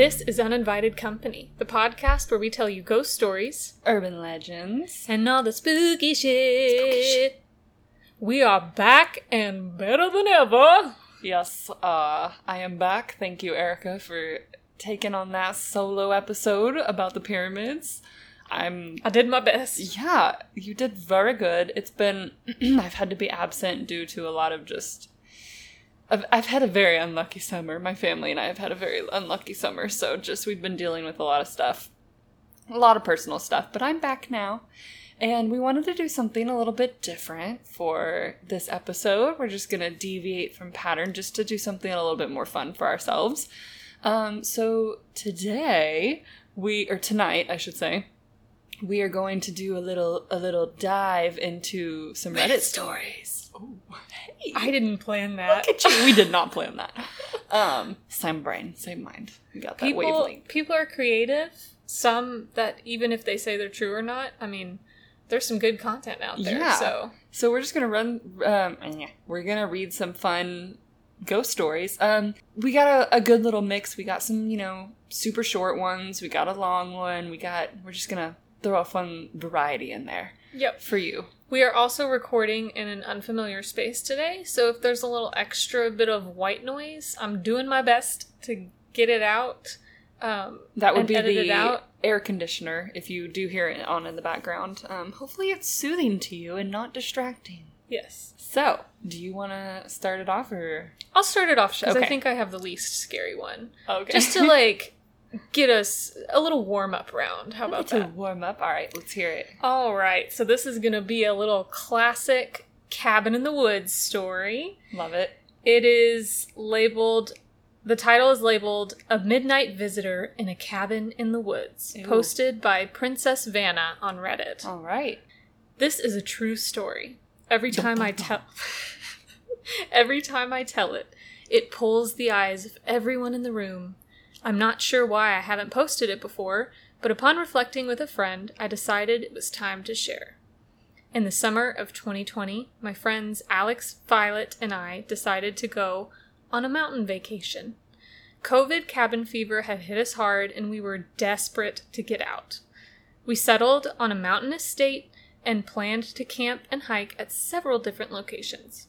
This is Uninvited Company, the podcast where we tell you ghost stories, urban legends, and all the spooky shit. We are back and better than ever. Yes, I am back. Thank you, Erica, for taking on that solo episode about the pyramids. I did my best. Yeah, you did very good. It's been... I've had to be absent due to a lot of just... I've had a very unlucky summer. My family and I have had a very unlucky summer, so just we've been dealing with a lot of stuff. A lot of personal stuff, but I'm back now. And we wanted to do something a little bit different for this episode. We're just going to deviate from pattern just to do something a little bit more fun for ourselves. So today, tonight, we are going to do a little dive into some Reddit stories. Oh, hey. I didn't plan that. Look at you. We did not plan that. Same brain, same mind. We got that wavelength. People are creative. Some that even if they say they're true or not, I mean, there's some good content out there. Yeah. So we're just going to we're going to read some fun ghost stories. We got a good little mix. We got some, super short ones. We got a long one. We're just going to throw a fun variety in there. Yep. For you. We are also recording in an unfamiliar space today, so if there's a little extra bit of white noise, I'm doing my best to get it out. That would be the air conditioner, if you do hear it on in the background. Hopefully it's soothing to you and not distracting. Yes. So, do you want to start it off, or...? I'll start it off, because I think I have the least scary one. Okay. Just to, get us a little warm-up round. How about that? To warm up? All right, let's hear it. All right, so this is going to be a little classic cabin in the woods story. Love it. It is labeled, the title is labeled, A Midnight Visitor in a Cabin in the Woods, Ooh. Posted by Princess Vanna on Reddit. All right. This is a true story. Every time I tell it, it pulls the eyes of everyone in the room. I'm not sure why I haven't posted it before, but upon reflecting with a friend, I decided it was time to share. In the summer of 2020, my friends Alex, Violet, and I decided to go on a mountain vacation. COVID cabin fever had hit us hard, and we were desperate to get out. We settled on a mountain estate and planned to camp and hike at several different locations.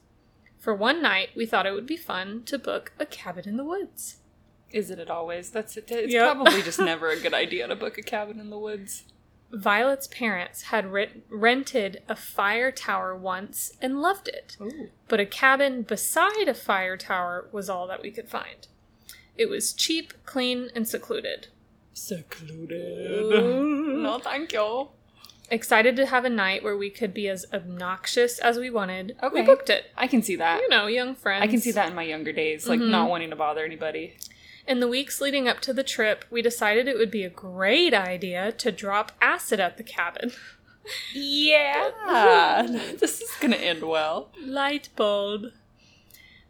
For one night, we thought it would be fun to book a cabin in the woods. Isn't it always? It's yep. Probably just never a good idea to book a cabin in the woods. Violet's parents had rented a fire tower once and loved it. Ooh. But a cabin beside a fire tower was all that we could find. It was cheap, clean, and secluded. No, thank you. Excited to have a night where we could be as obnoxious as we wanted. Okay. We booked it. I can see that. Young friends. I can see that in my younger days, not wanting to bother anybody. In the weeks leading up to the trip, we decided it would be a great idea to drop acid at the cabin. Yeah. This is going to end well. Light bulb.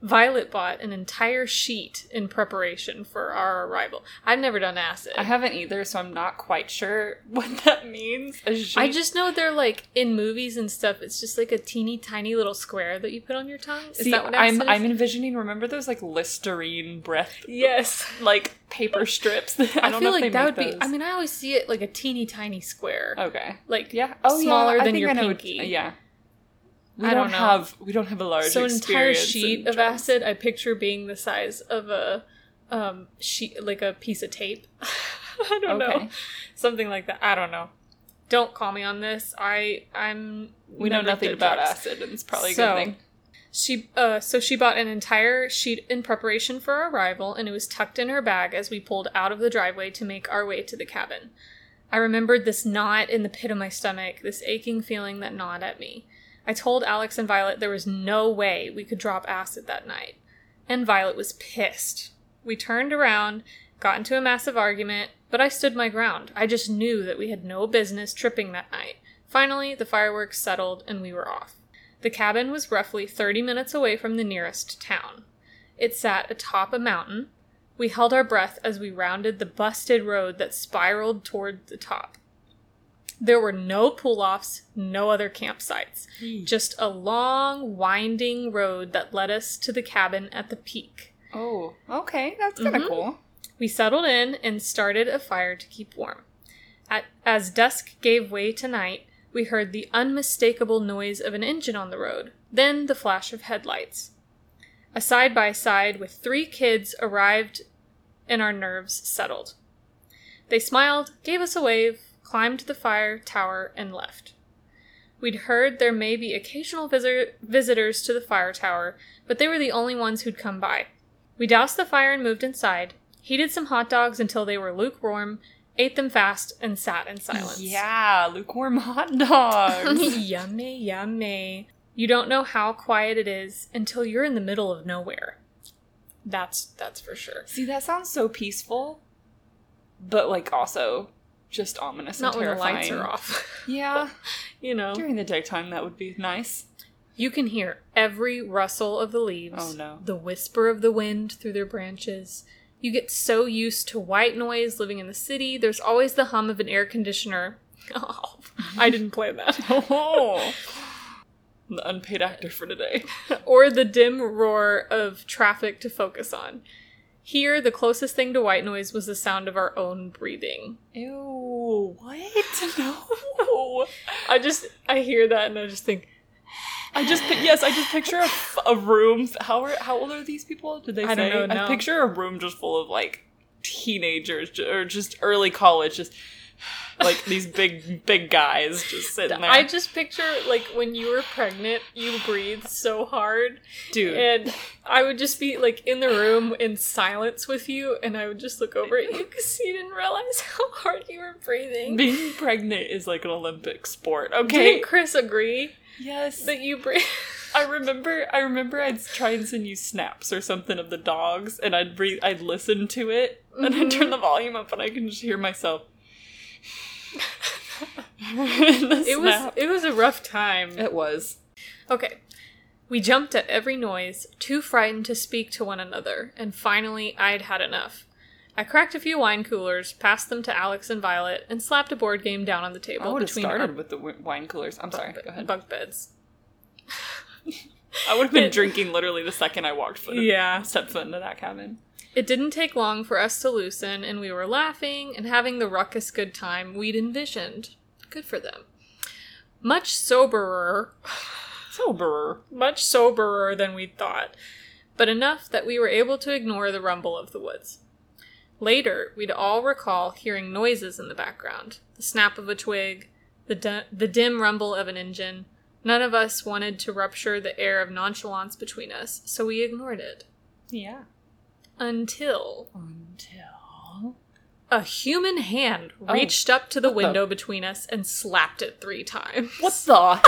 Violet bought an entire sheet in preparation for our arrival. I've never done acid. I haven't either, so I'm not quite sure what that means. I just know they're in movies and stuff. It's just a teeny tiny little square that you put on your tongue. Is that what acid is? I'm envisioning. Remember those Listerine breath? Yes, paper strips. I don't know if they make those. I feel like that would be. I mean, I always see it like a teeny tiny square. Okay. Smaller than your pinky. Yeah. We don't have a large experience. So an entire sheet of acid, I picture being the size of a sheet, a piece of tape. I don't know. Something like that. I don't know. Don't call me on this. We know nothing about acid, and it's probably a good thing. She bought an entire sheet in preparation for our arrival, and it was tucked in her bag as we pulled out of the driveway to make our way to the cabin. I remembered this knot in the pit of my stomach, this aching feeling that gnawed at me. I told Alex and Violet there was no way we could drop acid that night. And Violet was pissed. We turned around, got into a massive argument, but I stood my ground. I just knew that we had no business tripping that night. Finally, the fireworks settled and we were off. The cabin was roughly 30 minutes away from the nearest town. It sat atop a mountain. We held our breath as we rounded the busted road that spiraled toward the top. There were no pull-offs, no other campsites, just a long, winding road that led us to the cabin at the peak. Oh, okay. That's kind of cool. We settled in and started a fire to keep warm. As dusk gave way to night, we heard the unmistakable noise of an engine on the road, then the flash of headlights. A side-by-side with three kids arrived and our nerves settled. They smiled, gave us a wave, climbed the fire tower, and left. We'd heard there may be occasional visitors to the fire tower, but they were the only ones who'd come by. We doused the fire and moved inside, heated some hot dogs until they were lukewarm, ate them fast, and sat in silence. Yeah, lukewarm hot dogs. Yummy, yummy. You don't know how quiet it is until you're in the middle of nowhere. That's for sure. See, that sounds so peaceful, but like also just ominous and terrifying. Not when the lights are off. Yeah. You know. During the daytime, that would be nice. You can hear every rustle of the leaves. Oh, no. The whisper of the wind through their branches. You get so used to white noise living in the city. There's always the hum of an air conditioner. Oh, I didn't play that. Oh. I'm the unpaid actor for today. Or the dim roar of traffic to focus on. Here, the closest thing to white noise was the sound of our own breathing. Ew, what? No. I hear that and I just think, I just picture a room. How old are these people? Did they say? I don't know. No. I picture a room just full of like teenagers or just early college, just like these big guys just sitting there. I just picture like when you were pregnant, you breathed so hard, dude. And I would just be like in the room in silence with you, and I would just look over at you because you didn't realize how hard you were breathing. Being pregnant is like an Olympic sport. Okay, didn't Chris agree? Yes. That you breathe. I remember I'd try and send you snaps or something of the dogs, and I'd listen to it, mm-hmm. and I'd turn the volume up, and I can just hear myself. It was a rough time. It was. Okay. We jumped at every noise, too frightened to speak to one another, and finally I'd had enough. I cracked a few wine coolers, passed them to Alex and Violet, and slapped a board game down on the table. I would have started with the wine coolers. Go ahead. Bunk beds. I would have been drinking literally the second I stepped foot into that cabin. It didn't take long for us to loosen, and we were laughing and having the ruckus good time we'd envisioned. Good for them. Much soberer than we'd thought, but enough that we were able to ignore the rumble of the woods. Later, we'd all recall hearing noises in the background. The snap of a twig, the dim rumble of an engine. None of us wanted to rupture the air of nonchalance between us, so we ignored it. Yeah. Until a human hand reached up to the window between us and slapped it 3 times. What the?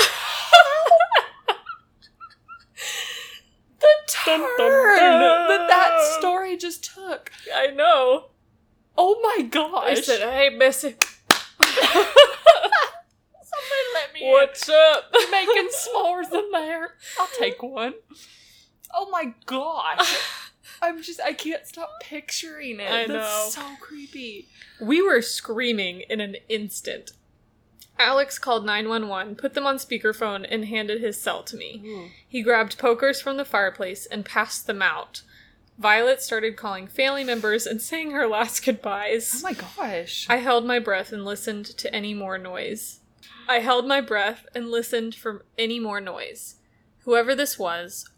That story just took. I know. Oh my gosh. I said, hey, Missy. Somebody let me in. What's up? You're making s'mores in there. I'll take one. Oh my gosh. I can't stop picturing it. I know. That's so creepy. We were screaming in an instant. Alex called 911, put them on speakerphone, and handed his cell to me. Ooh. He grabbed pokers from the fireplace and passed them out. Violet started calling family members and saying her last goodbyes. Oh my gosh. I held my breath and listened to any more noise. Whatever this was,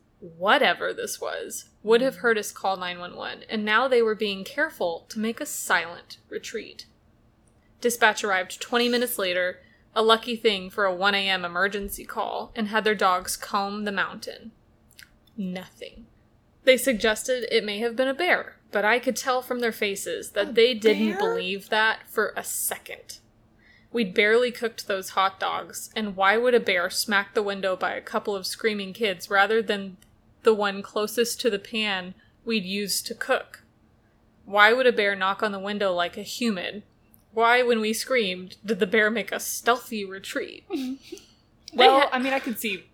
would have heard us call 911, and now they were being careful to make a silent retreat. Dispatch arrived 20 minutes later, a lucky thing for a 1 a.m. emergency call, and had their dogs comb the mountain. Nothing. They suggested it may have been a bear, but I could tell from their faces that they didn't believe that for a second. We'd barely cooked those hot dogs, and why would a bear smack the window by a couple of screaming kids rather than the one closest to the pan we'd used to cook? Why would a bear knock on the window like a human? Why, when we screamed, did the bear make a stealthy retreat? Well, I mean, I could see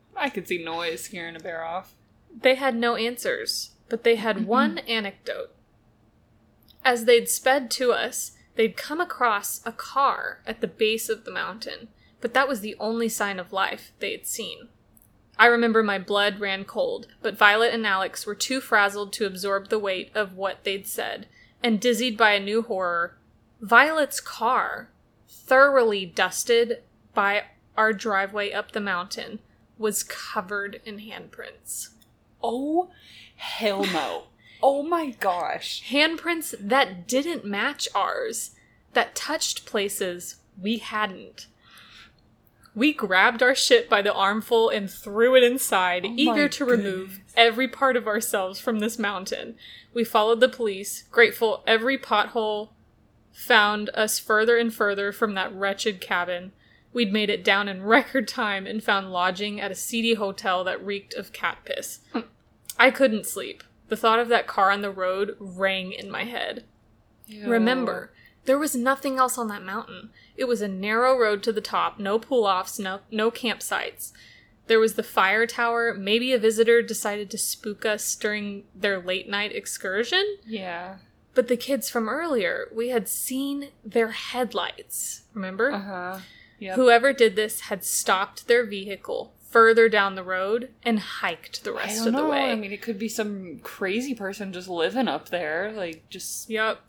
noise scaring a bear off. They had no answers, but they had one anecdote. As they'd sped to us, they'd come across a car at the base of the mountain, but that was the only sign of life they had seen. I remember my blood ran cold, but Violet and Alex were too frazzled to absorb the weight of what they'd said, and dizzied by a new horror, Violet's car, thoroughly dusted by our driveway up the mountain, was covered in handprints. Oh, hell no. Oh my gosh. Handprints that didn't match ours, that touched places we hadn't. We grabbed our shit by the armful and threw it inside, eager to remove every part of ourselves from this mountain. We followed the police, grateful every pothole found us further and further from that wretched cabin. We'd made it down in record time and found lodging at a seedy hotel that reeked of cat piss. I couldn't sleep. The thought of that car on the road rang in my head. Ew. Remember, there was nothing else on that mountain. It was a narrow road to the top, no pull-offs, no campsites. There was the fire tower. Maybe a visitor decided to spook us during their late-night excursion? Yeah. But the kids from earlier, we had seen their headlights. Remember? Uh-huh. Yep. Whoever did this had stopped their vehicle further down the road and hiked the rest of the way. I mean, it could be some crazy person just living up there, like just Yep.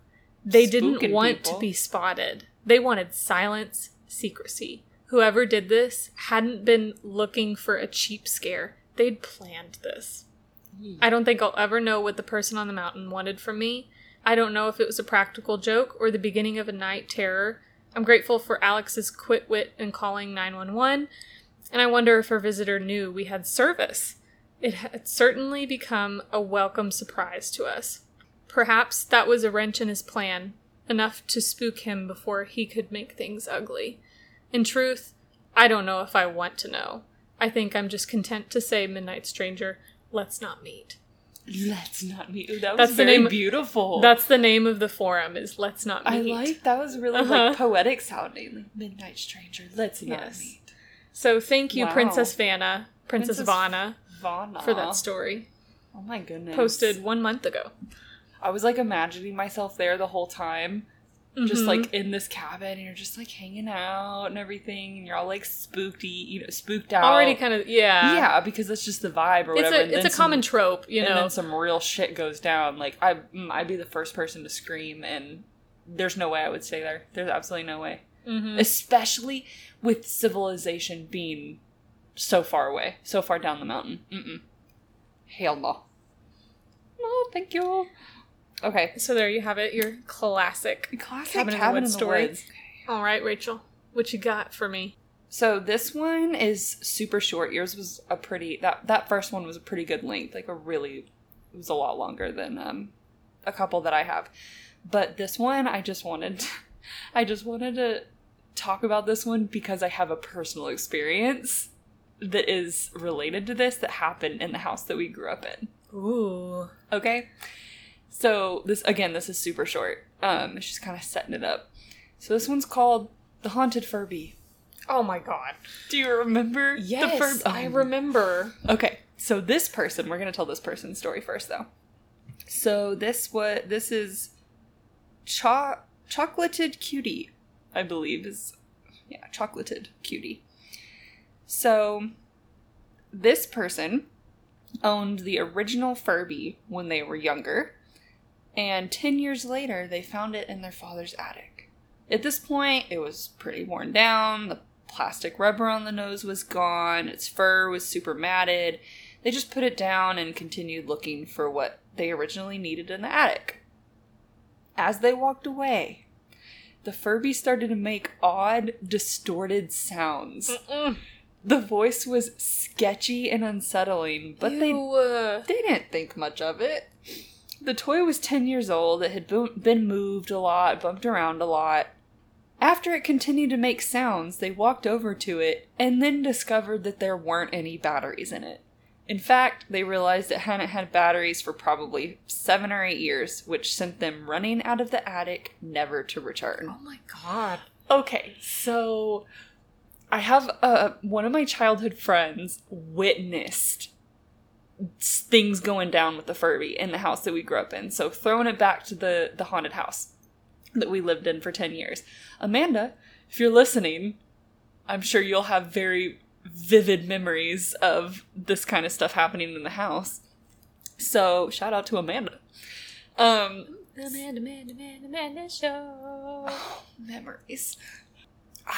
They didn't want people to be spotted. They wanted silence, secrecy. Whoever did this hadn't been looking for a cheap scare. They'd planned this. I don't think I'll ever know what the person on the mountain wanted from me. I don't know if it was a practical joke or the beginning of a night terror. I'm grateful for Alex's quick wit in calling 911, and I wonder if her visitor knew we had service. It had certainly become a welcome surprise to us. Perhaps that was a wrench in his plan, enough to spook him before he could make things ugly. In truth, I don't know if I want to know. I think I'm just content to say, Midnight Stranger, let's not meet. Let's not meet. Ooh, that was very beautiful. That's the name of the forum, is Let's Not Meet. I like that. Was really like poetic sounding. Like, Midnight Stranger, let's not meet. So thank you, Princess Vanna, Princess Vanna, for that story. Oh my goodness. Posted 1 month ago. I was, like, imagining myself there the whole time, just, like, in this cabin, and you're just, like, hanging out and everything, and you're all, like, spooked out. Already kind of, yeah. Yeah, because that's just the vibe or whatever. It's a common trope, you know. And then some real shit goes down. Like, I'd be the first person to scream, and there's no way I would stay there. There's absolutely no way. Mm-hmm. Especially with civilization being so far away, so far down the mountain. Mm-mm. Hell no. No, thank you. Okay, so there you have it, your classic Cabin in the Woods story. Okay. All right, Rachel, what you got for me? So this one is super short. Yours was a pretty, that first one was a pretty good length, like it was a lot longer than a couple that I have. But this one, I just wanted to talk about this one because I have a personal experience that is related to this that happened in the house that we grew up in. Ooh. Okay. So, this is super short. It's just kind of setting it up. So, this one's called The Haunted Furby. Oh, my God. Do you remember? Yes, I remember. Okay. So, we're going to tell this person's story first, though. So, this is Chocolated Cutie, I believe is, yeah, Chocolated Cutie. So, this person owned the original Furby when they were younger. And 10 years later, they found it in their father's attic. At this point, it was pretty worn down. The plastic rubber on the nose was gone. Its fur was super matted. They just put it down and continued looking for what they originally needed in the attic. As they walked away, the Furby started to make odd, distorted sounds. Mm-mm. The voice was sketchy and unsettling, but they didn't think much of it. The toy was 10 years old. It had been moved a lot, bumped around a lot. After it continued to make sounds, they walked over to it and then discovered that there weren't any batteries in it. In fact, they realized it hadn't had batteries for probably 7 or 8 years, which sent them running out of the attic, never to return. Oh my God. Okay, so I have one of my childhood friends witnessed things going down with the Furby in the house that we grew up in. So throwing it back to the haunted house that we lived in for 10 years. Amanda, if you're listening, I'm sure you'll have very vivid memories of this kind of stuff happening in the house. So shout out to Amanda. Amanda Show. Oh, memories.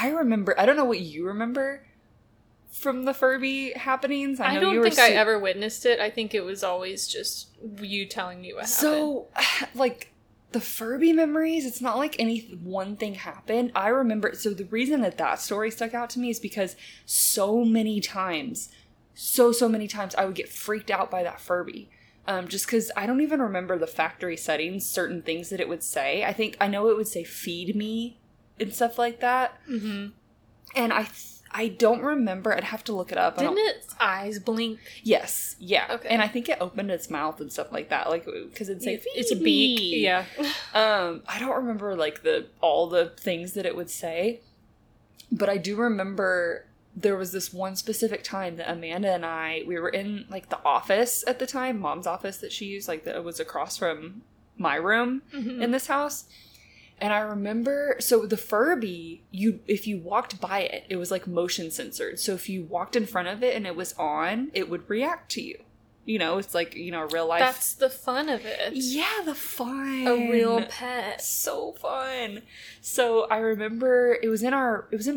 I remember. I don't know what you remember from the Furby happenings. I don't think I ever witnessed it. I think it was always just you telling me what happened. So, like, the Furby memories, it's not like any one thing happened. I remember. So the reason that story stuck out to me is because so many times I would get freaked out by that Furby. Just because I don't even remember the factory settings, certain things that it would say. I know it would say feed me and stuff like that. Mm-hmm. And I don't remember. I'd have to look it up. Didn't its eyes blink? Yes. Yeah. Okay. And I think it opened its mouth and stuff like that. Like, because it'd say feed me. It's a beak. Yeah. I don't remember, like, all the things that it would say. But I do remember... There was this one specific time that Amanda and I, we were in, like, the office at the time, Mom's office that she used, like, that was across from my room mm-hmm. in this house. And I remember, so the Furby, if you walked by it, it was, like, motion censored. So if you walked in front of it and it was on, it would react to you. You know, it's like, you know, real life. That's the fun of it. Yeah, the fun. A real pet. So fun. So I remember it was in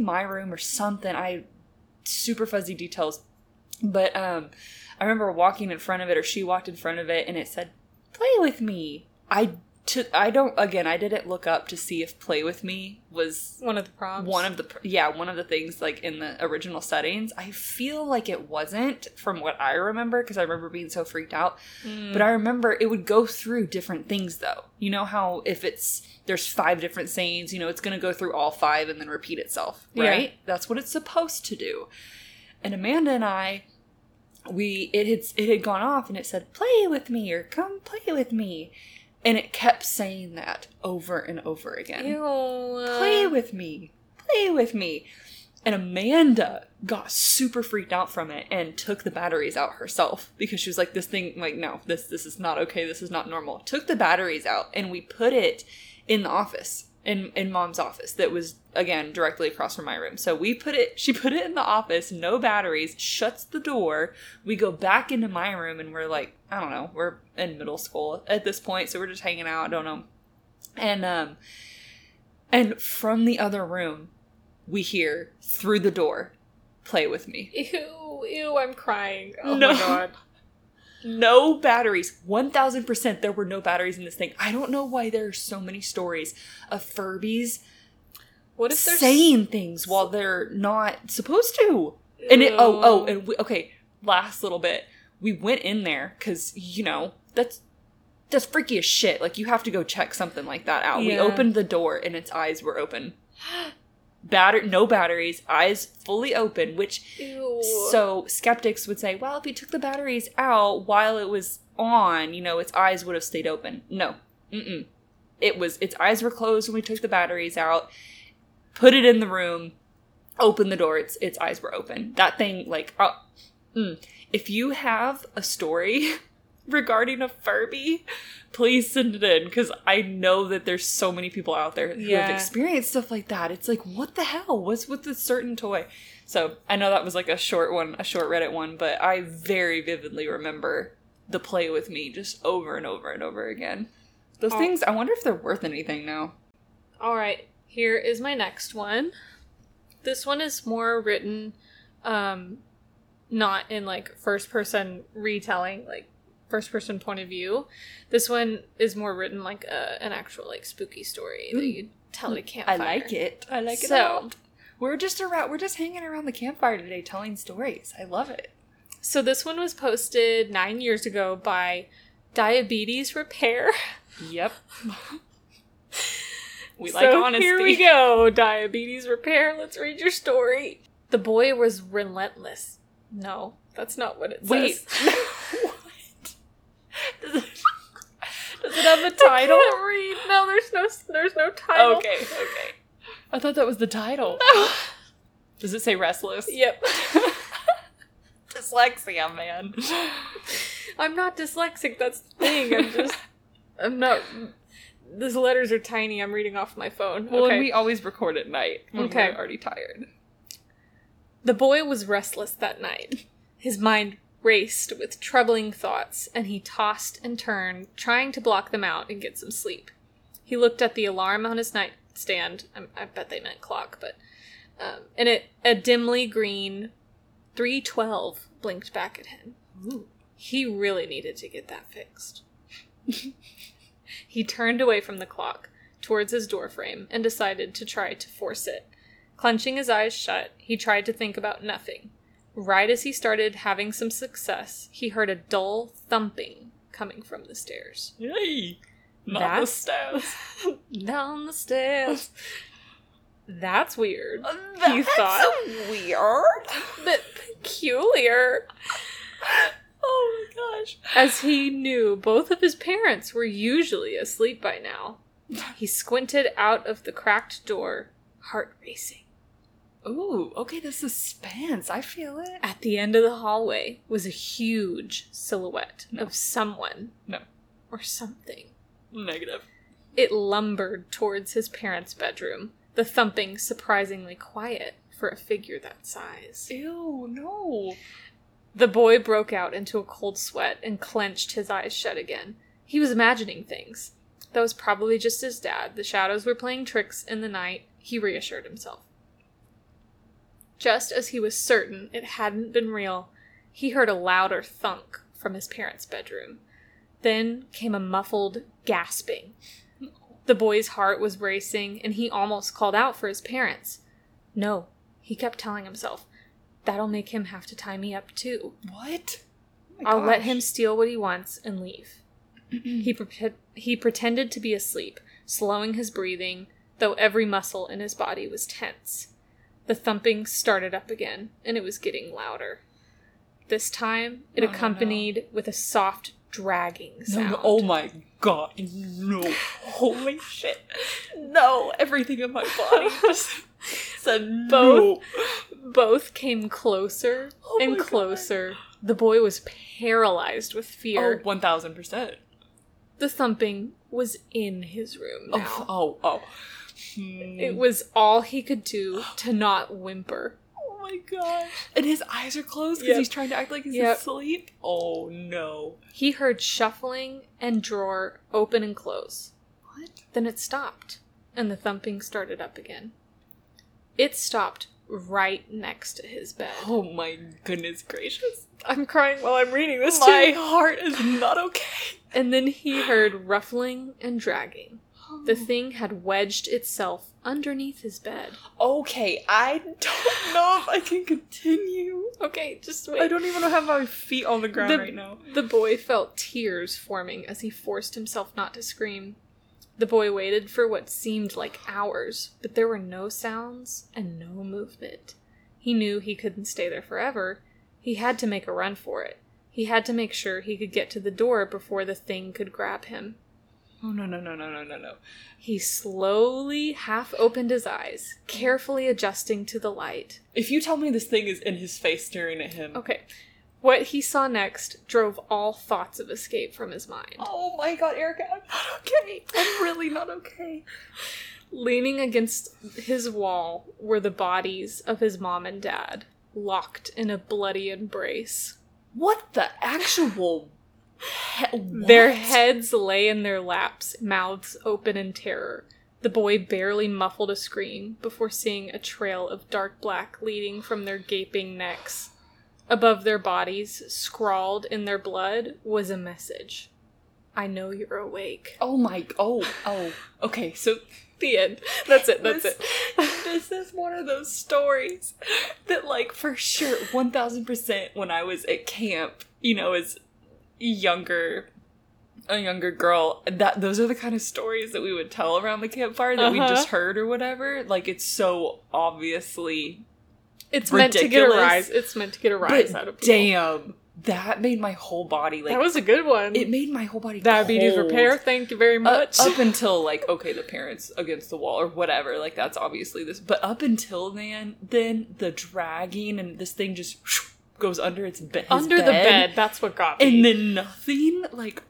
my room or something. Super fuzzy details, but I remember walking in front of it, or she walked in front of it, and it said play with me. I didn't look up to see if play with me was one of the prompts, one of the things, like, in the original settings. I feel like it wasn't, from what I remember, because I remember being so freaked out. But I remember it would go through different things, though. You know how if there's 5 different sayings, you know, it's going to go through all 5 and then repeat itself, right? Yeah. That's what it's supposed to do. And Amanda and I, it had gone off, and it said play with me, or come play with me. And it kept saying that over and over again. Ew. Play with me. Play with me. And Amanda got super freaked out from it and took the batteries out herself, because she was like, this thing, like, no, this is not okay. This is not normal. Took the batteries out, and we put it in the office, in Mom's office, that was, again, directly across from my room. So she put it in the office, no batteries, shuts the door. We go back into my room, and we're like, I don't know, we're in middle school at this point, so we're just hanging out, don't know. And from the other room, we hear through the door, play with me. Ew, I'm crying. Oh my God. No batteries. 1,000% there were no batteries in this thing. I don't know why there are so many stories of Furbies saying things while they're not supposed to. Ew. And last little bit. We went in there because, you know, that's freaky as shit. Like, you have to go check something like that out. Yeah. We opened the door and its eyes were open. No batteries, eyes fully open, which, ew. So skeptics would say, well, if you took the batteries out while it was on, you know, its eyes would have stayed open. No. Mm-mm. Its eyes were closed when we took the batteries out, put it in the room, opened the door, its eyes were open. That thing, like, If you have a story regarding a Furby, please send it in, because I know that there's so many people out there who have experienced stuff like that. It's like, what the hell? What's with this certain toy? So I know that was like a short Reddit one, but I very vividly remember the play with me just over and over and over again. Those things, I wonder if they're worth anything now. All right, here is my next one. This one is more written, not in, like, first person retelling, like, first person point of view. This one is more written like an actual, like, spooky story that you tell at a campfire. I like it a lot. We're just hanging around the campfire today telling stories. I love it. So this one was posted 9 years ago by Diabetes Repair. Yep. We like honesty. Here we go, Diabetes Repair. Let's read your story. The boy was relentless. No, that's not what it says. Wait. Does it have a title? I can't read. No, there's no title. Okay. I thought that was the title. No. Does it say restless? Yep. Dyslexia, man. I'm not dyslexic, that's the thing. I'm not. These letters are tiny. I'm reading off my phone. Well, and we always record at night when we're already tired. The boy was restless that night. His mind raced with troubling thoughts, and he tossed and turned, trying to block them out and get some sleep. He looked at the alarm on his nightstand. I bet they meant clock, but... and a dimly green 312 blinked back at him. Ooh. He really needed to get that fixed. He turned away from the clock towards his doorframe and decided to try to force it. Clenching his eyes shut, he tried to think about nothing. Right as he started having some success, he heard a dull thumping coming from the stairs. Yay! Down the stairs. Down the stairs. That's weird. He thought. That's weird. But peculiar. Oh my gosh. As he knew, both of his parents were usually asleep by now. He squinted out of the cracked door, heart racing. Ooh, okay, the suspense. I feel it. At the end of the hallway was a huge silhouette of someone. No. Or something. Negative. It lumbered towards his parents' bedroom, the thumping surprisingly quiet for a figure that size. Ew, no. The boy broke out into a cold sweat and clenched his eyes shut again. He was imagining things. That was probably just his dad. The shadows were playing tricks in the night, he reassured himself. Just as he was certain it hadn't been real, he heard a louder thunk from his parents' bedroom. Then came a muffled gasping. The boy's heart was racing, and he almost called out for his parents. No, he kept telling himself, that'll make him have to tie me up too. What? Oh my gosh. I'll let him steal what he wants and leave. He pretended to be asleep, slowing his breathing, though every muscle in his body was tense. The thumping started up again, and it was getting louder. This time, it accompanied with a soft dragging sound. No, oh my god, no. Holy shit. No, everything in my body just said no. Both came closer and closer. God. The boy was paralyzed with fear. Oh, 1,000%. The thumping was in his room now. Oh. It was all he could do to not whimper. Oh my gosh. And his eyes are closed because he's trying to act like he's asleep? Oh no. He heard shuffling and drawer open and close. What? Then it stopped, and the thumping started up again. It stopped right next to his bed. Oh my goodness gracious. I'm crying while I'm reading this. My heart is not okay. And then he heard ruffling and dragging. Oh. The thing had wedged itself underneath his bed. Okay, I don't know if I can continue. Okay, just wait. I don't even have my feet on the ground right now. The boy felt tears forming as he forced himself not to scream. The boy waited for what seemed like hours, but there were no sounds and no movement. He knew he couldn't stay there forever. He had to make a run for it. He had to make sure he could get to the door before the thing could grab him. Oh, no. He slowly half opened his eyes, carefully adjusting to the light. If you tell me this thing is in his face staring at him. Okay. What he saw next drove all thoughts of escape from his mind. Oh my god, Erica, I'm not okay. I'm really not okay. Leaning against his wall were the bodies of his mom and dad, locked in a bloody embrace. What the actual... What? Their heads lay in their laps, mouths open in terror. The boy barely muffled a scream before seeing a trail of dark black leading from their gaping necks. Above their bodies, scrawled in their blood, was a message. I know you're awake. Oh, okay, so the end. That's it. This is one of those stories that, like, for sure, 1,000% when I was at camp, you know, is... a younger girl, that those are the kind of stories that we would tell around the campfire that we just heard or whatever. Like, it's so obviously it's meant to get a rise out of people. Damn, that made my whole body, like, that was a good one. It made my whole body Diabetes cold. Repair, thank you very much. Up until, like, okay, the parents against the wall or whatever, like, that's obviously this, but up until then the dragging and this thing just goes under its bed. Under the bed, that's what got me. And then nothing, like...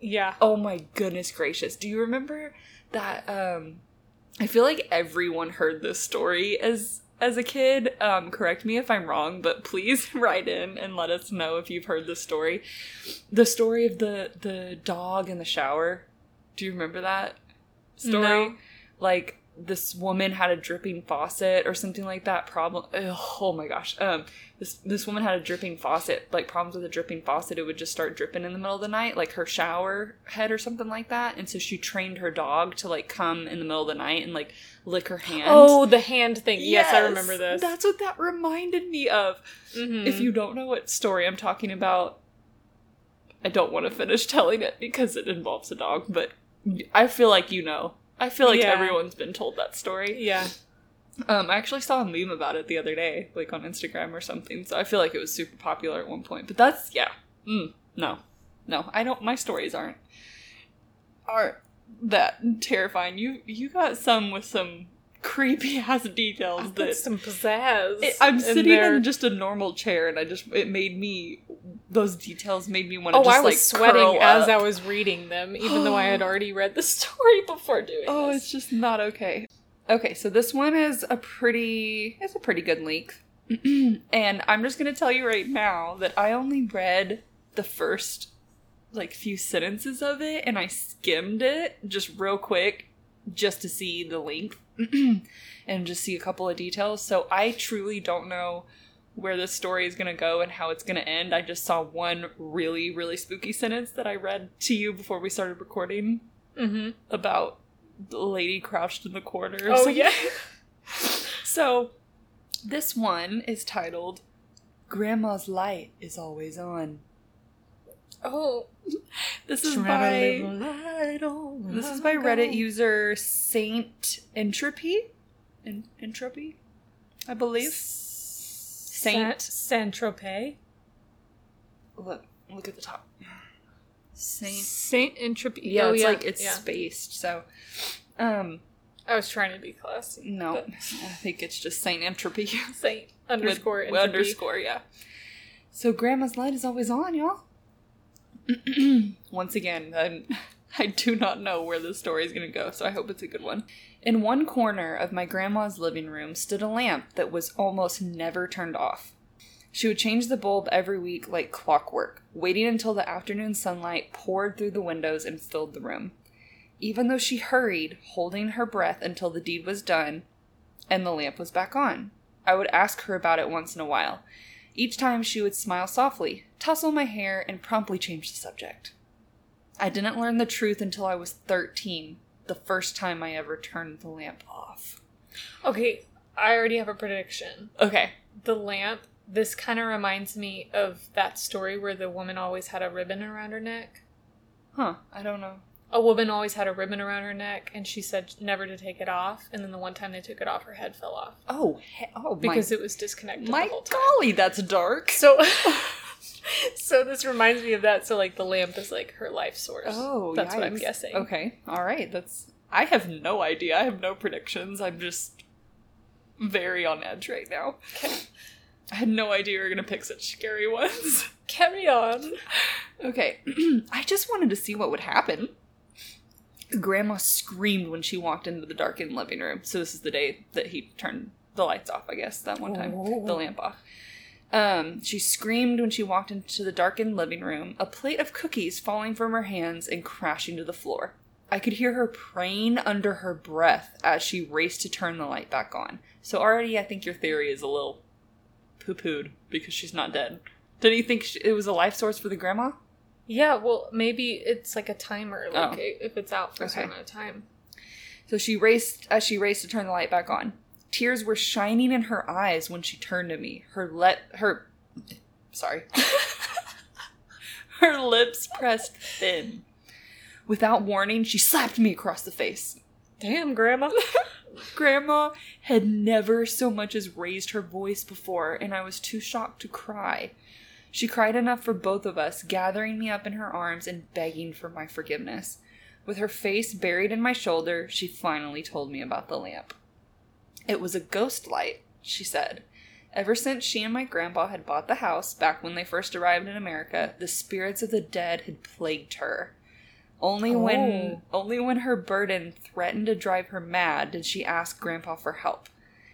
Yeah. Oh my goodness gracious. Do you remember that, I feel like everyone heard this story as as a kid. Correct me if I'm wrong, but please write in and let us know if you've heard this story. The story of the dog in the shower. Do you remember that story? No. Like, this woman had a dripping faucet or something like that problem. Oh my gosh. This woman had a dripping faucet, like problems with a dripping faucet. It would just start dripping in the middle of the night, like her shower head or something like that. And so she trained her dog to like come in the middle of the night and like lick her hand. Oh, the hand thing. Yes, I remember this. That's what that reminded me of. Mm-hmm. If you don't know what story I'm talking about, I don't want to finish telling it because it involves a dog, but I feel like you know. I feel like everyone's been told that story. Yeah. I actually saw a meme about it the other day, like on Instagram or something. So I feel like it was super popular at one point. But that's, yeah. No, I don't, my stories aren't that terrifying. You got some with some creepy ass details. I've got some pizzazz. I'm sitting in just a normal chair and those details made me want to I was sweating as I was reading them, even though I had already read the story before doing this. Oh, it's just not okay. Okay, so this one is a pretty good leak. And I'm just going to tell you right now that I only read the first, like, few sentences of it, and I skimmed it just real quick just to see the length and just see a couple of details. So I truly don't know where this story is going to go and how it's going to end. I just saw one really, really spooky sentence that I read to you before we started recording about the lady crouched in the corner. Or something. Yeah. So this one is titled, Grandma's Light is Always On. Oh, this is by Reddit user Saint Entropy. Entropy, I believe. Saint Entropy. Look at the top. Saint Entropy. Yeah, oh, it's spaced. So, I was trying to be classy. No, but I think it's just Saint Entropy. Saint underscore Entropy. Underscore, yeah. So Grandma's Light is always on, y'all. Once again, I do not know where this story is going to go, so I hope it's a good one. In one corner of my grandma's living room stood a lamp that was almost never turned off. She would change the bulb every week like clockwork, waiting until the afternoon sunlight poured through the windows and filled the room. Even though she hurried, holding her breath until the deed was done and the lamp was back on, I would ask her about it once in a while. Each time she would smile softly, tussle my hair, and promptly change the subject. I didn't learn the truth until I was 13, the first time I ever turned the lamp off. Okay, I already have a prediction. Okay. The lamp, this kind of reminds me of that story where the woman always had a ribbon around her neck. Huh, I don't know. A woman always had a ribbon around her neck, and she said never to take it off. And then the one time they took it off, her head fell off. Because it was disconnected the whole time. My golly, that's dark. So this reminds me of that. So, like, the lamp is, like, her life source. Oh, that's what I'm guessing. Okay. All right. I have no idea. I have no predictions. I'm just very on edge right now. Okay. I had no idea we were going to pick such scary ones. Carry on. Okay. I just wanted to see what would happen. Grandma screamed when she walked into the darkened living room. So this is the day that he turned the lights off, I guess, that one time. Oh. The lamp off. She screamed when she walked into the darkened living room, a plate of cookies falling from her hands and crashing to the floor. I could hear her praying under her breath as she raced to turn the light back on. So already I think your theory is a little poo-pooed because she's not dead. Did he think it was a life source for the grandma? Yeah, well, maybe it's like a timer, if it's out for a certain amount of time. So she raced to turn the light back on. Tears were shining in her eyes when she turned to me. Her lips pressed thin. Without warning, she slapped me across the face. Damn, Grandma. Grandma had never so much as raised her voice before, and I was too shocked to cry. She cried enough for both of us, gathering me up in her arms and begging for my forgiveness. With her face buried in my shoulder, she finally told me about the lamp. It was a ghost light, she said. Ever since she and my grandpa had bought the house back when they first arrived in America, the spirits of the dead had plagued her. Only when her burden threatened to drive her mad did she ask Grandpa for help.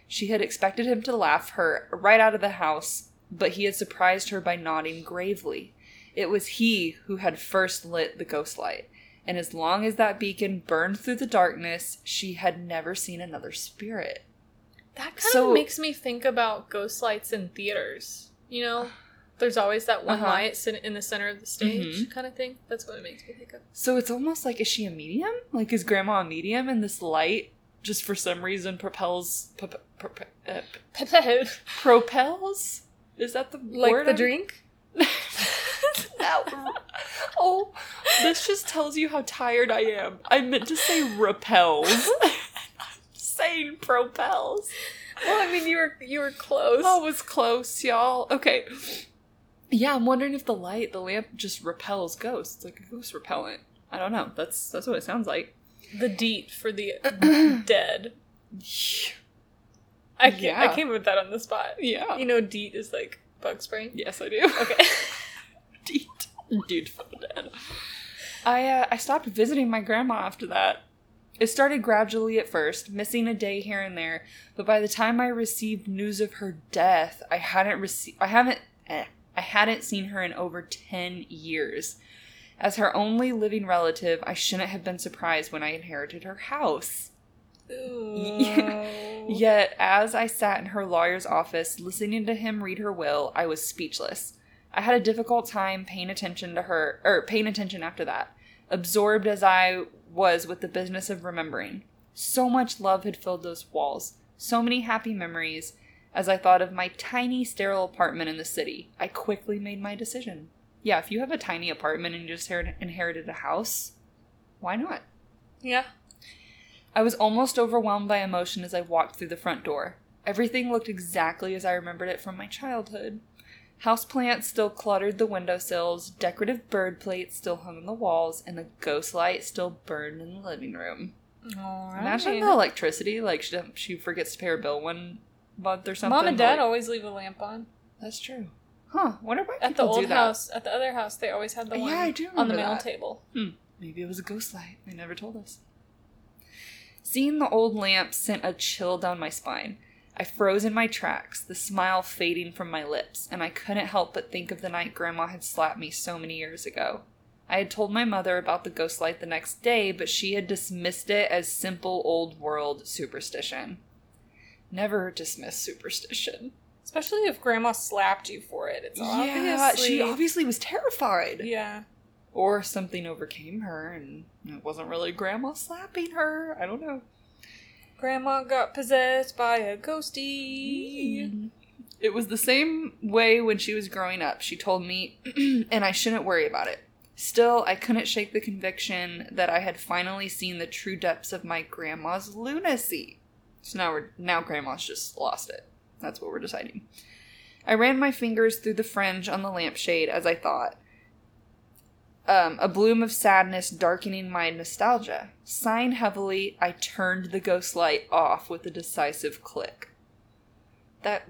She had expected him to laugh her right out of the house, but he had surprised her by nodding gravely. It was he who had first lit the ghost light, and as long as that beacon burned through the darkness, she had never seen another spirit. That kind of makes me think about ghost lights in theaters. You know, there's always that one light in the center of the stage kind of thing. That's what it makes me think of. So it's almost like, is she a medium? Like, is Grandma a medium? And this light just for some reason propels? Is that the like word? Like the drink? Oh, this just tells you how tired I am. I meant to say repels. Saying propels. Well, I mean, you were close. I was close, y'all. Okay. Yeah, I'm wondering if the lamp just repels ghosts. Like a ghost repellent. I don't know. That's what it sounds like. The deet for the dead. I came up with that on the spot. Yeah. You know deet is like bug spray? Yes, I do. Okay. Deet. Dude for the dead. I stopped visiting my grandma after that. It started gradually at first, missing a day here and there, but by the time I received news of her death, I hadn't seen her in over 10 years. As her only living relative, I shouldn't have been surprised when I inherited her house. Yet, as I sat in her lawyer's office, listening to him read her will, I was speechless. I had a difficult time paying attention after that, absorbed as I was with the business of remembering. So much love had filled those walls, so many happy memories. As I thought of my tiny, sterile apartment in the city, I quickly made my decision. Yeah, if you have a tiny apartment and you just inherited a house, why not? Yeah. I was almost overwhelmed by emotion as I walked through the front door. Everything looked exactly as I remembered it from my childhood. Houseplants still cluttered the windowsills, decorative bird plates still hung on the walls, and the ghost light still burned in the living room. Right. Imagine the electricity. Like, she forgets to pay her bill one month or something. Mom and Dad always leave a lamp on. That's true. Huh. Wonder why people do that. At the old house, at the other house, they always had the one on the mail table. Maybe it was a ghost light. They never told us. Seeing the old lamp sent a chill down my spine. I froze in my tracks, the smile fading from my lips, and I couldn't help but think of the night Grandma had slapped me so many years ago. I had told my mother about the ghost light the next day, but she had dismissed it as simple old-world superstition. Never dismiss superstition. Especially if Grandma slapped you for it. It's she obviously was terrified. Yeah. Or something overcame her, and it wasn't really Grandma slapping her. I don't know. Grandma got possessed by a ghostie. It was the same way when she was growing up, she told me, and I shouldn't worry about it. Still, I couldn't shake the conviction that I had finally seen the true depths of my grandma's lunacy. So now Grandma's just lost it. That's what we're deciding. I ran my fingers through the fringe on the lampshade as I thought. A bloom of sadness darkening my nostalgia. Sighing heavily, I turned the ghost light off with a decisive click. Nope.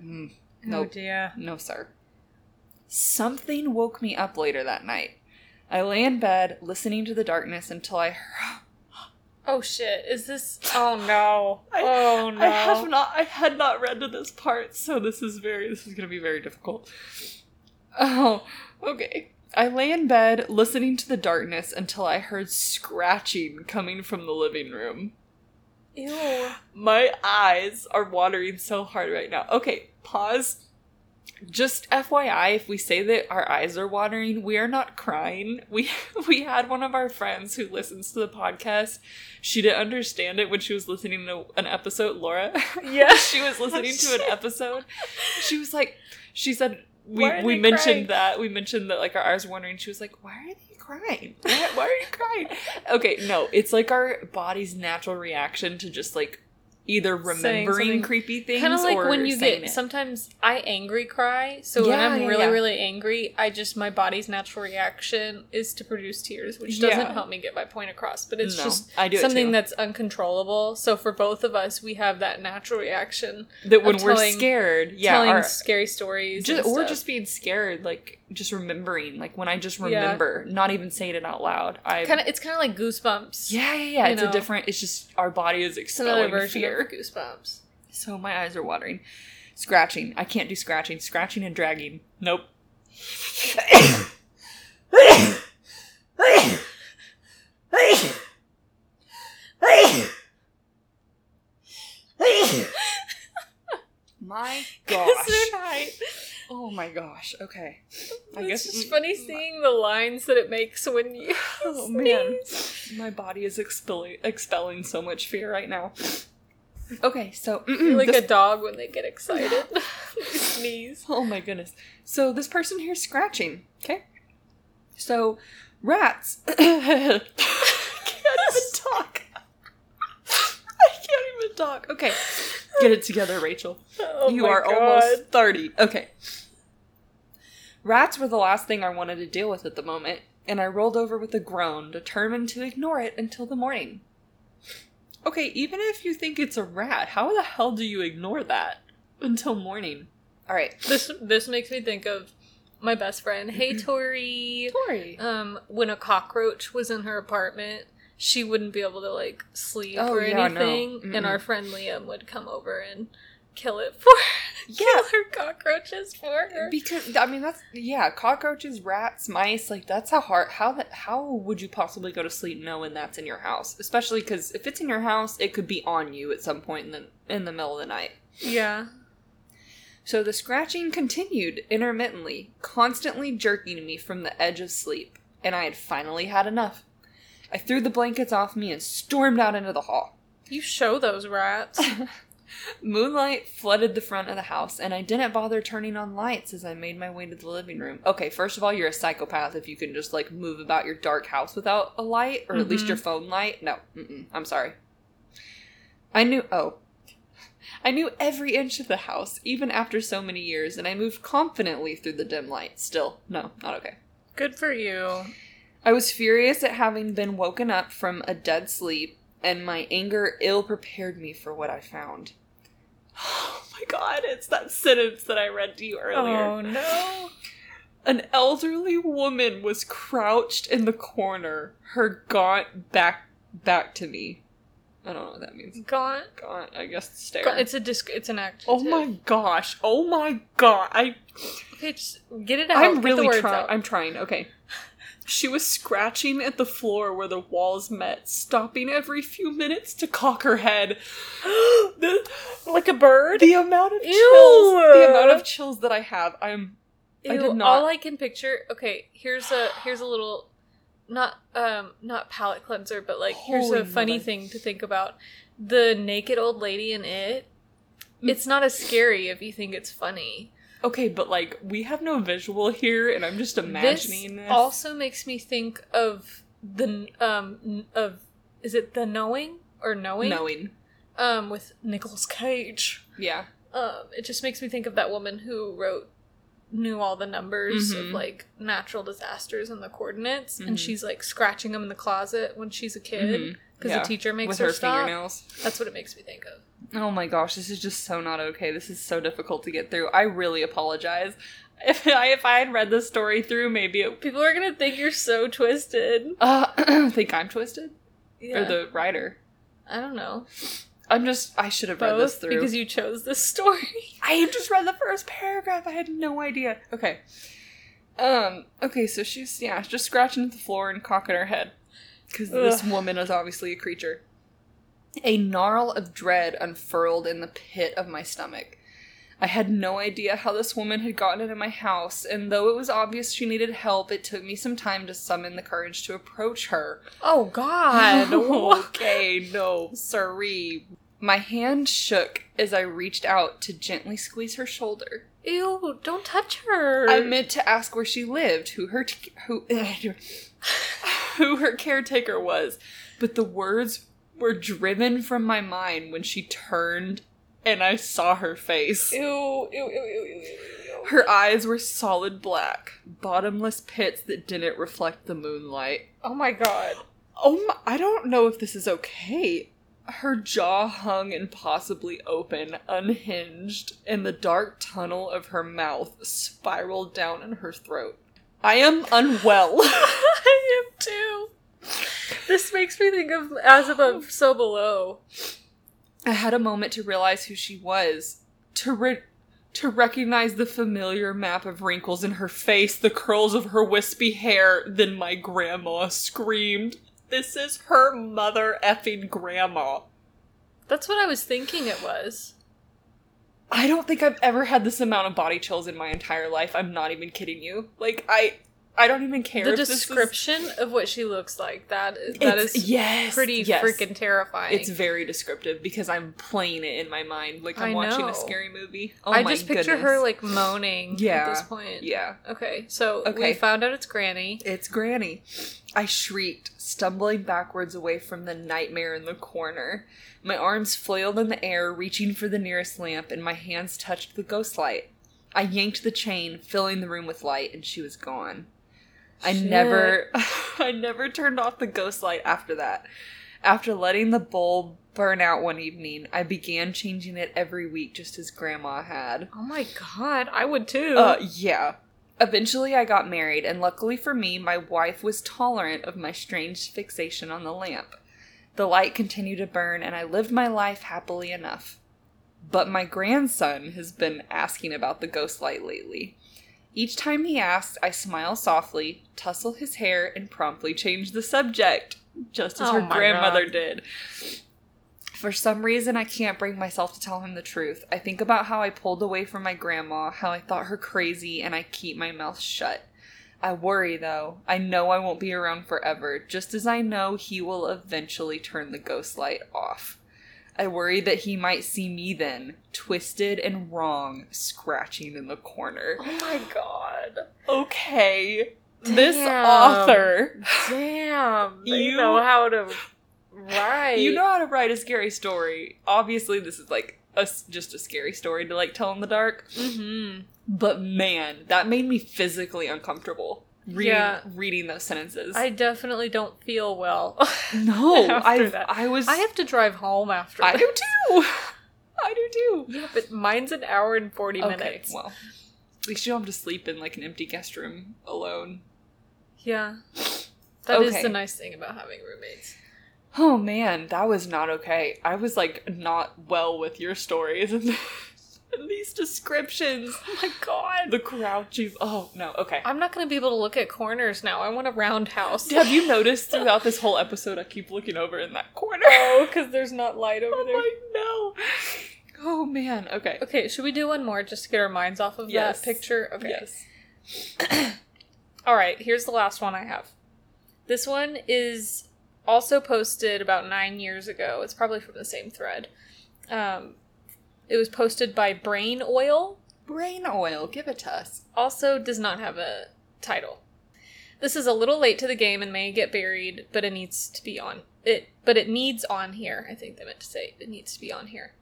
Oh dear. No, sir. Something woke me up later that night. I lay in bed, listening to the darkness until I heard... Oh shit, is this... Oh no. I had not read to this part, so this is going to be very difficult. Oh, okay. I lay in bed, listening to the darkness until I heard scratching coming from the living room. Ew. My eyes are watering so hard right now. Okay, pause. Just FYI, if we say that our eyes are watering, we are not crying. We had one of our friends who listens to the podcast. She didn't understand it when she was listening to an episode, Laura. Yeah. She was listening to an episode. She was like, she said... We mentioned that. We mentioned that, like, our eyes were wondering. She was like, why are they crying? Why are you crying? Okay, no. It's, like, our body's natural reaction to just, like, either remembering creepy things or saying it. Kind of like when you get, sometimes I angry cry. So when I'm really angry, my body's natural reaction is to produce tears, which doesn't help me get my point across. But it's just something that's uncontrollable. So for both of us, we have that natural reaction. That when we're scared. Yeah. Telling scary stories. Just being scared, like... just remembering, like when I just remember, not even saying it out loud. It's kind of like goosebumps. Yeah. It's a different. It's just our body is expelling fear. It's another version of goosebumps. So my eyes are watering. Scratching. I can't do scratching. Scratching and dragging. Nope. My gosh. It's their night. Oh my gosh. Okay. I guess it's just funny seeing the lines that it makes when you oh sneeze. Man. My body is expelling so much fear right now. Okay, so like a dog when they get excited. They sneeze. Oh my goodness. So this person here's scratching. Okay. So rats I can't even talk. Okay. Get it together, Rachel. Oh you are God. Almost 30. Okay. Rats were the last thing I wanted to deal with at the moment, and I rolled over with a groan, determined to ignore it until the morning. Okay, even if you think it's a rat, how the hell do you ignore that until morning? All right. This makes me think of my best friend. Hey, Tori. Tori. When a cockroach was in her apartment, she wouldn't be able to, like, sleep or anything. No. And our friend Liam would come over and kill it for her. Yeah. Kill her cockroaches for her. Because, I mean, that's, yeah, cockroaches, rats, mice, like, that's how would you possibly go to sleep knowing that's in your house? Especially because if it's in your house, it could be on you at some point in the middle of the night. Yeah. So the scratching continued intermittently, constantly jerking me from the edge of sleep. And I had finally had enough. I threw the blankets off me and stormed out into the hall. You show those rats. Moonlight flooded the front of the house, and I didn't bother turning on lights as I made my way to the living room. Okay, first of all, you're a psychopath if you can just, like, move about your dark house without a light, or at least your phone light. No, I'm sorry. I knew every inch of the house, even after so many years, and I moved confidently through the dim light. Still, no, not okay. Good for you. I was furious at having been woken up from a dead sleep, and my anger ill-prepared me for what I found. Oh my God, it's that sentence that I read to you earlier. Oh no. An elderly woman was crouched in the corner, her gaunt back to me. I don't know what that means. Gaunt, I guess stare. Gaunt, it's an adjective. Oh my gosh. Oh my God. Just get it out. I'm really trying. I'm trying. Okay. She was scratching at the floor where the walls met, stopping every few minutes to cock her head. Like a bird? The amount of chills that I have. I did not. All I can picture, okay, here's a little, not palate cleanser, but like, here's a funny thing to think about. The naked old lady in It, it's not as scary if you think it's funny. Okay, but, like, we have no visual here, and I'm just imagining this. Also makes me think of the, is it The Knowing? Or Knowing? Knowing. With Nicolas Cage. Yeah. It just makes me think of that woman who knew all the numbers of, like, natural disasters and the coordinates, and she's, like, scratching them in the closet when she's a kid, because the teacher makes her stop. With her fingernails. That's what it makes me think of. Oh my gosh, this is just so not okay. This is so difficult to get through. I really apologize. If I had read this story through, maybe people are going to think you're so twisted. Think I'm twisted? Yeah. Or the writer? I don't know. I should have read this through. Because you chose this story. I just read the first paragraph. I had no idea. Okay. Okay, so she's, just scratching at the floor and cocking her head. Because this woman is obviously a creature. A gnarl of dread unfurled in the pit of my stomach. I had no idea how this woman had gotten into my house, and though it was obvious she needed help, it took me some time to summon the courage to approach her. Oh, God. Okay, no, sorry. My hand shook as I reached out to gently squeeze her shoulder. Ew, don't touch her. I meant to ask where she lived, who her caretaker was, but the words were driven from my mind when she turned and I saw her face. Ew, ew, ew, ew, ew, ew. Her eyes were solid black, bottomless pits that didn't reflect the moonlight. Oh my God. I don't know if this is okay. Her jaw hung impossibly open, unhinged, and the dark tunnel of her mouth spiraled down in her throat. I am unwell. I am too. This makes me think of As Above, So Below. I had a moment to realize who she was, to recognize the familiar map of wrinkles in her face, the curls of her wispy hair. Then my grandma screamed, "This is her mother effing grandma." That's what I was thinking it was. I don't think I've ever had this amount of body chills in my entire life. I'm not even kidding you. Like, I don't even care. The description of what she looks like, that is freaking terrifying. It's very descriptive because I'm playing it in my mind like I'm watching a scary movie. Oh my goodness. I just picture her like moaning at this point. Yeah. Okay, so we found out it's Granny. It's Granny. I shrieked, stumbling backwards away from the nightmare in the corner. My arms flailed in the air, reaching for the nearest lamp, and my hands touched the ghost light. I yanked the chain, filling the room with light, and she was gone. I never turned off the ghost light after that. After letting the bulb burn out one evening, I began changing it every week just as Grandma had. Oh my god, I would too. Yeah. Eventually I got married, and luckily for me, my wife was tolerant of my strange fixation on the lamp. The light continued to burn, and I lived my life happily enough. But my grandson has been asking about the ghost light lately. Each time he asks, I smile softly, tussle his hair, and promptly change the subject, just as her grandmother did. For some reason, I can't bring myself to tell him the truth. I think about how I pulled away from my grandma, how I thought her crazy, and I keep my mouth shut. I worry, though. I know I won't be around forever, just as I know he will eventually turn the ghost light off. I worry that he might see me then, twisted and wrong, scratching in the corner. Oh my god. Okay. Damn. This author. Damn. You know how to write. You know how to write a scary story. Obviously, this is like just a scary story to like tell in the dark. Mm-hmm. But man, that made me physically uncomfortable. Reading those sentences. I definitely don't feel well. No, I have to drive home after that. I do too. Yeah, but mine's an hour and 40 minutes. Well, at least you don't have to sleep in like an empty guest room alone. Yeah. That is the nice thing about having roommates. Oh man, that was not okay. I was like not well with your stories and these descriptions. Oh my god. The crouching. Oh, no. Okay. I'm not going to be able to look at corners now. I want a round house. Have you noticed throughout this whole episode I keep looking over in that corner? Oh, because there's not light over there. Oh, no. Oh, man. Okay. Okay, should we do one more just to get our minds off of that picture? Okay. Yes. All right, here's the last one I have. This one is also posted about 9 years ago. It's probably from the same thread. It was posted by Brain Oil. Brain Oil, give it to us. Also does not have a title. This is a little late to the game and may get buried, but it needs to be on. It needs on here. I think they meant to say it needs to be on here.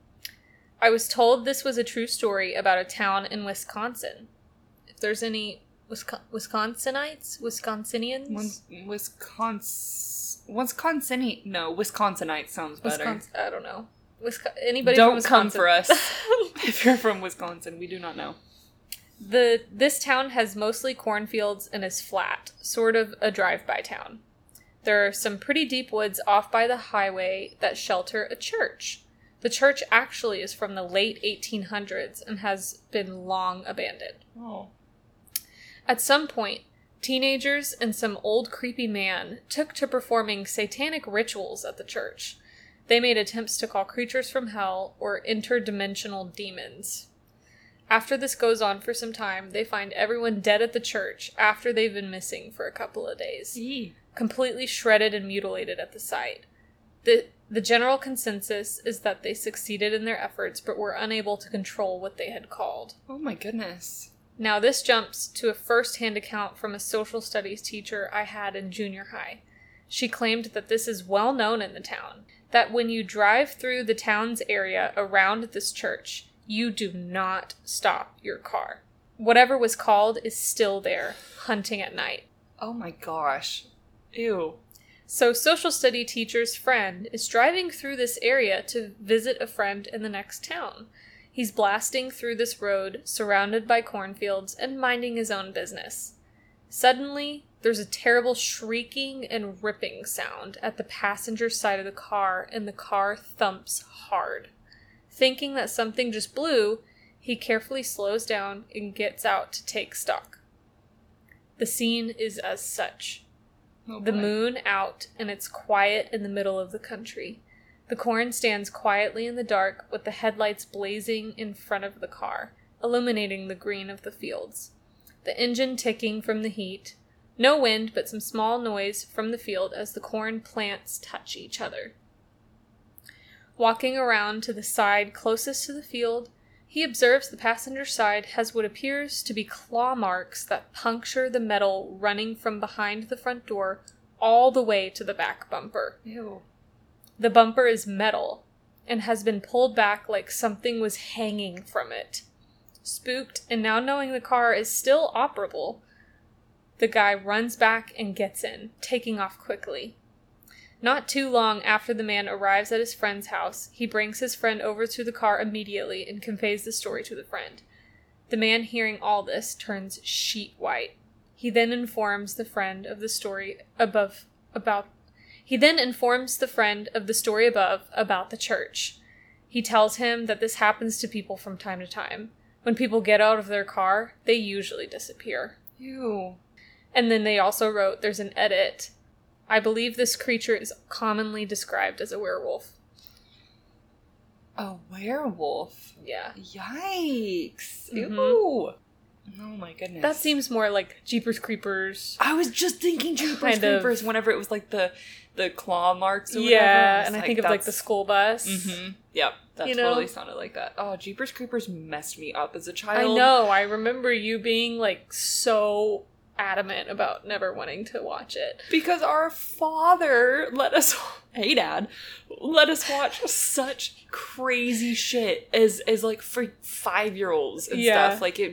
I was told this was a true story about a town in Wisconsin. If there's any Wisconsinites sounds better. I don't know. Anybody don't from Wisconsin. Come for us if you're from Wisconsin. We do not know. This town has mostly cornfields and is flat, sort of a drive-by town. There are some pretty deep woods off by the highway that shelter a church. The church actually is from the late 1800s and has been long abandoned. Oh. At some point, teenagers and some old creepy man took to performing satanic rituals at the church. They made attempts to call creatures from hell or interdimensional demons. After this goes on for some time, they find everyone dead at the church after they've been missing for a couple of days, completely shredded and mutilated at the site. The general consensus is that they succeeded in their efforts but were unable to control what they had called. Oh my goodness. Now this jumps to a first-hand account from a social studies teacher I had in junior high. She claimed that this is well known in the town, that when you drive through the town's area around this church, you do not stop your car. Whatever was called is still there, hunting at night. Oh my gosh. Ew. So social study teacher's friend is driving through this area to visit a friend in the next town. He's blasting through this road, surrounded by cornfields, and minding his own business. Suddenly, There's a terrible shrieking and ripping sound at the passenger side of the car, and the car thumps hard. Thinking that something just blew, he carefully slows down and gets out to take stock. The scene is as such. Oh, the moon out, and it's quiet in the middle of the country. The Corn stands quietly in the dark with the headlights blazing in front of the car, illuminating the green of the fields. The engine ticking from the heat. No wind, but some small noise from the field as the corn plants touch each other. Walking around to the side closest to the field, he observes the passenger side has what appears to be claw marks that puncture the metal running from behind the front door all the way to the back bumper. Ew. The bumper is metal and has been pulled back like something was hanging from it. Spooked, and now knowing the car is still operable, the guy runs back and gets in, taking off quickly. Not too long after the man arrives at his friend's house, he brings his friend over to the car immediately and conveys the story to the friend. The man, hearing all this, turns sheet white. He then informs the friend of the story above about the church. He tells him that this happens to people from time to time. When people get out of their car, they usually disappear. Ew. And then they also wrote, there's an edit. I believe this creature is commonly described as a werewolf. A werewolf? Yeah. Yikes. Mm-hmm. Ew. Oh my goodness. That seems more like Jeepers Creepers. I was just thinking Jeepers Creepers whenever it was like the claw marks or whatever. Yeah, and I think of like the school bus. Mm-hmm. Yep, that totally sounded like that. Oh, Jeepers Creepers messed me up as a child. I know. I remember you being like so adamant about never wanting to watch it. Because our father let us... Hey, Dad. Let us watch such crazy shit as like for 5-year-olds and stuff. Like we'd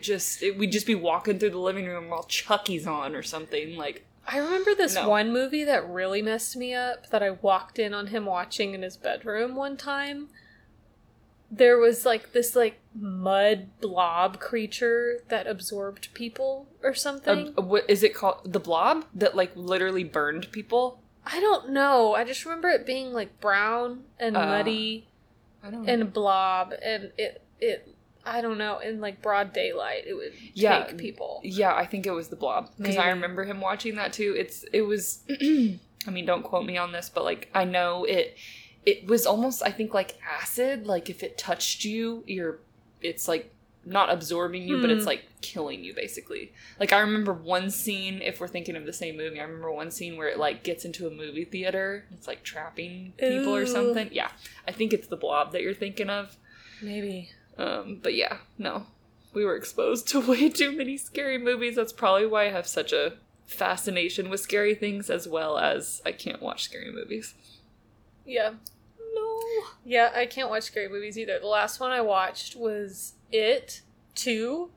just be walking through the living room while Chucky's on or something. Like, I remember this one movie that really messed me up that I walked in on him watching in his bedroom one time. There was like this like mud blob creature that absorbed people or something. What is it called? The blob that like literally burned people? I don't know. I just remember it being like brown and muddy and blob, and it I don't know, in like broad daylight it would take people. Yeah, I think it was the blob because I remember him watching that too. It was I mean, don't quote me on this, but like I know it was almost, I think, like acid. Like if it touched you, it's like not absorbing you, but it's like killing you basically. Like I remember one scene, if we're thinking of the same movie, I remember one scene where it like gets into a movie theater. It's like trapping people or something. Yeah. I think it's the blob that you're thinking of. Maybe. But yeah, no, we were exposed to way too many scary movies. That's probably why I have such a fascination with scary things, as well as I can't watch scary movies. Yeah. No. Yeah, I can't watch scary movies either. The last one I watched was It 2,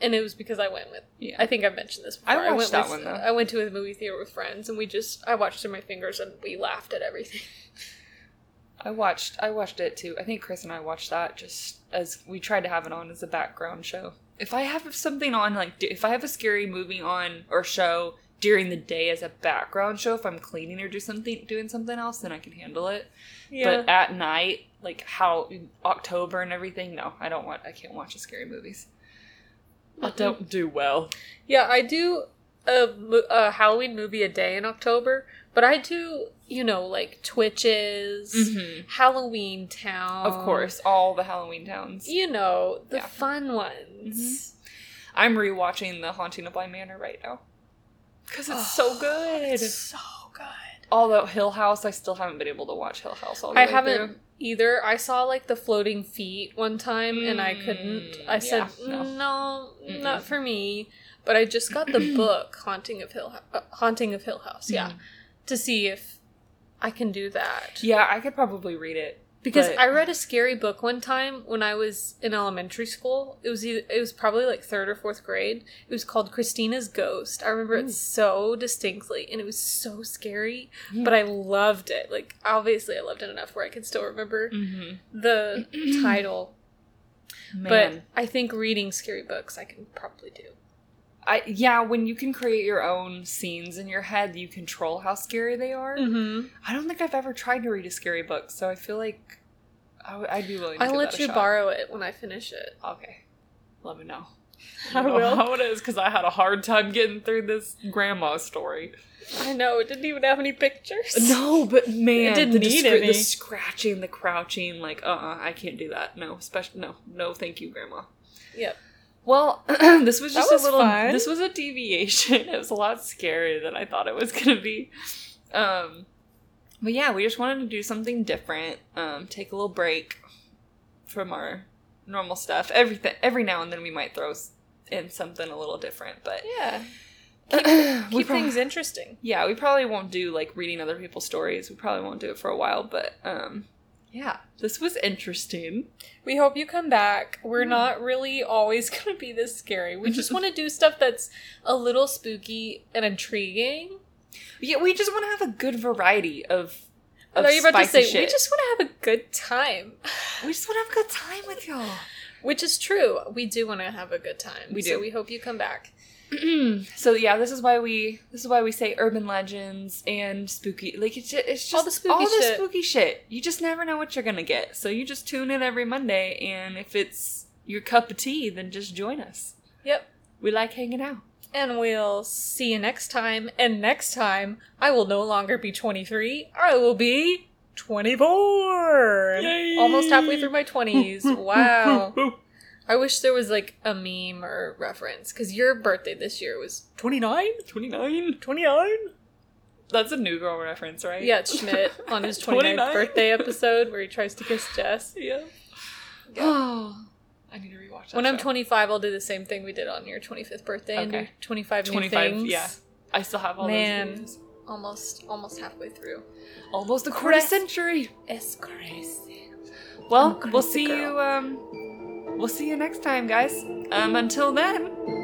and it was because I went with... Yeah. I think I've mentioned this before. I watched that one, though. I went to a movie theater with friends, and I watched through my fingers, and we laughed at everything. I watched It 2. I think Chris and I watched that just as we tried to have it on as a background show. If I have something on, like, if I have a scary movie on or show during the day as a background show, if I'm cleaning or doing something else, then I can handle it. Yeah. But at night, like how October and everything, no, I can't watch the scary movies. Mm-hmm. I don't do well. Yeah, I do a Halloween movie a day in October, but I do, you know, like Twitches, Halloween Town. Of course, all the Halloween Towns. You know, the fun ones. Mm-hmm. I'm rewatching The Haunting of Bly Manor right now. Because it's so good. It's so good. Although Hill House, I still haven't been able to watch Hill House all the way through. I haven't either. I saw like the floating feet one time and I couldn't. I said, no, not for me. But I just got the book, Haunting of Hill House, to see if I can do that. Yeah, I could probably read it. Because I read a scary book one time when I was in elementary school. It was probably like 3rd or 4th grade. It was called Christina's Ghost. I remember it so distinctly, and it was so scary, but I loved it. Like, obviously I loved it enough where I can still remember the title. Man. But I think reading scary books I can probably do. Yeah, when you can create your own scenes in your head, you control how scary they are. Mm-hmm. I don't think I've ever tried to read a scary book, so I feel like I'd be willing to give that a shot. I'll let you borrow it when I finish it. Okay. Let me know. I don't know how it is, because I had a hard time getting through this grandma story. I know. It didn't even have any pictures. No, but man. It didn't need any. The scratching, the crouching, like, I can't do that. No, no, thank you, grandma. Yep. Well, this was just a little fun. This was a deviation. It was a lot scarier than I thought it was going to be. But yeah, we just wanted to do something different. Take a little break from our normal stuff. Everything, every now and then we might throw in something a little different, but yeah. Keep things interesting. Yeah, we probably won't do like reading other people's stories. We probably won't do it for a while, but yeah, this was interesting. We hope you come back. We're not really always going to be this scary. We just want to do stuff that's a little spooky and intriguing. Yeah, we just want to have a good variety of spicy shit. I thought you were about to say, we just want to have a good time. We just want to have a good time with y'all. Which is true. We do want to have a good time. We do. So we hope you come back. So yeah, this is why we say urban legends and spooky, like it's just all the spooky shit. You just never know what you're gonna get, so you just tune in every Monday, and if it's your cup of tea, then just join us. Yep, we like hanging out, and we'll see you next time. And next time, I will no longer be 23. I will be 24. Yay. Almost halfway through my 20s. Wow. I wish there was, like, a meme or reference, because your birthday this year was 29? 29? 29? That's a New Girl reference, right? Yeah, it's Schmidt on his 29th birthday episode where he tries to kiss Jess. Yeah. Oh, I need to rewatch that. When I'm 25, I'll do the same thing we did on your 25th birthday. Okay. And 25 new things. Yeah. I still have all those things. Almost halfway through. Almost a quarter century. It's crazy. Well, we'll see you next time, guys. Until then.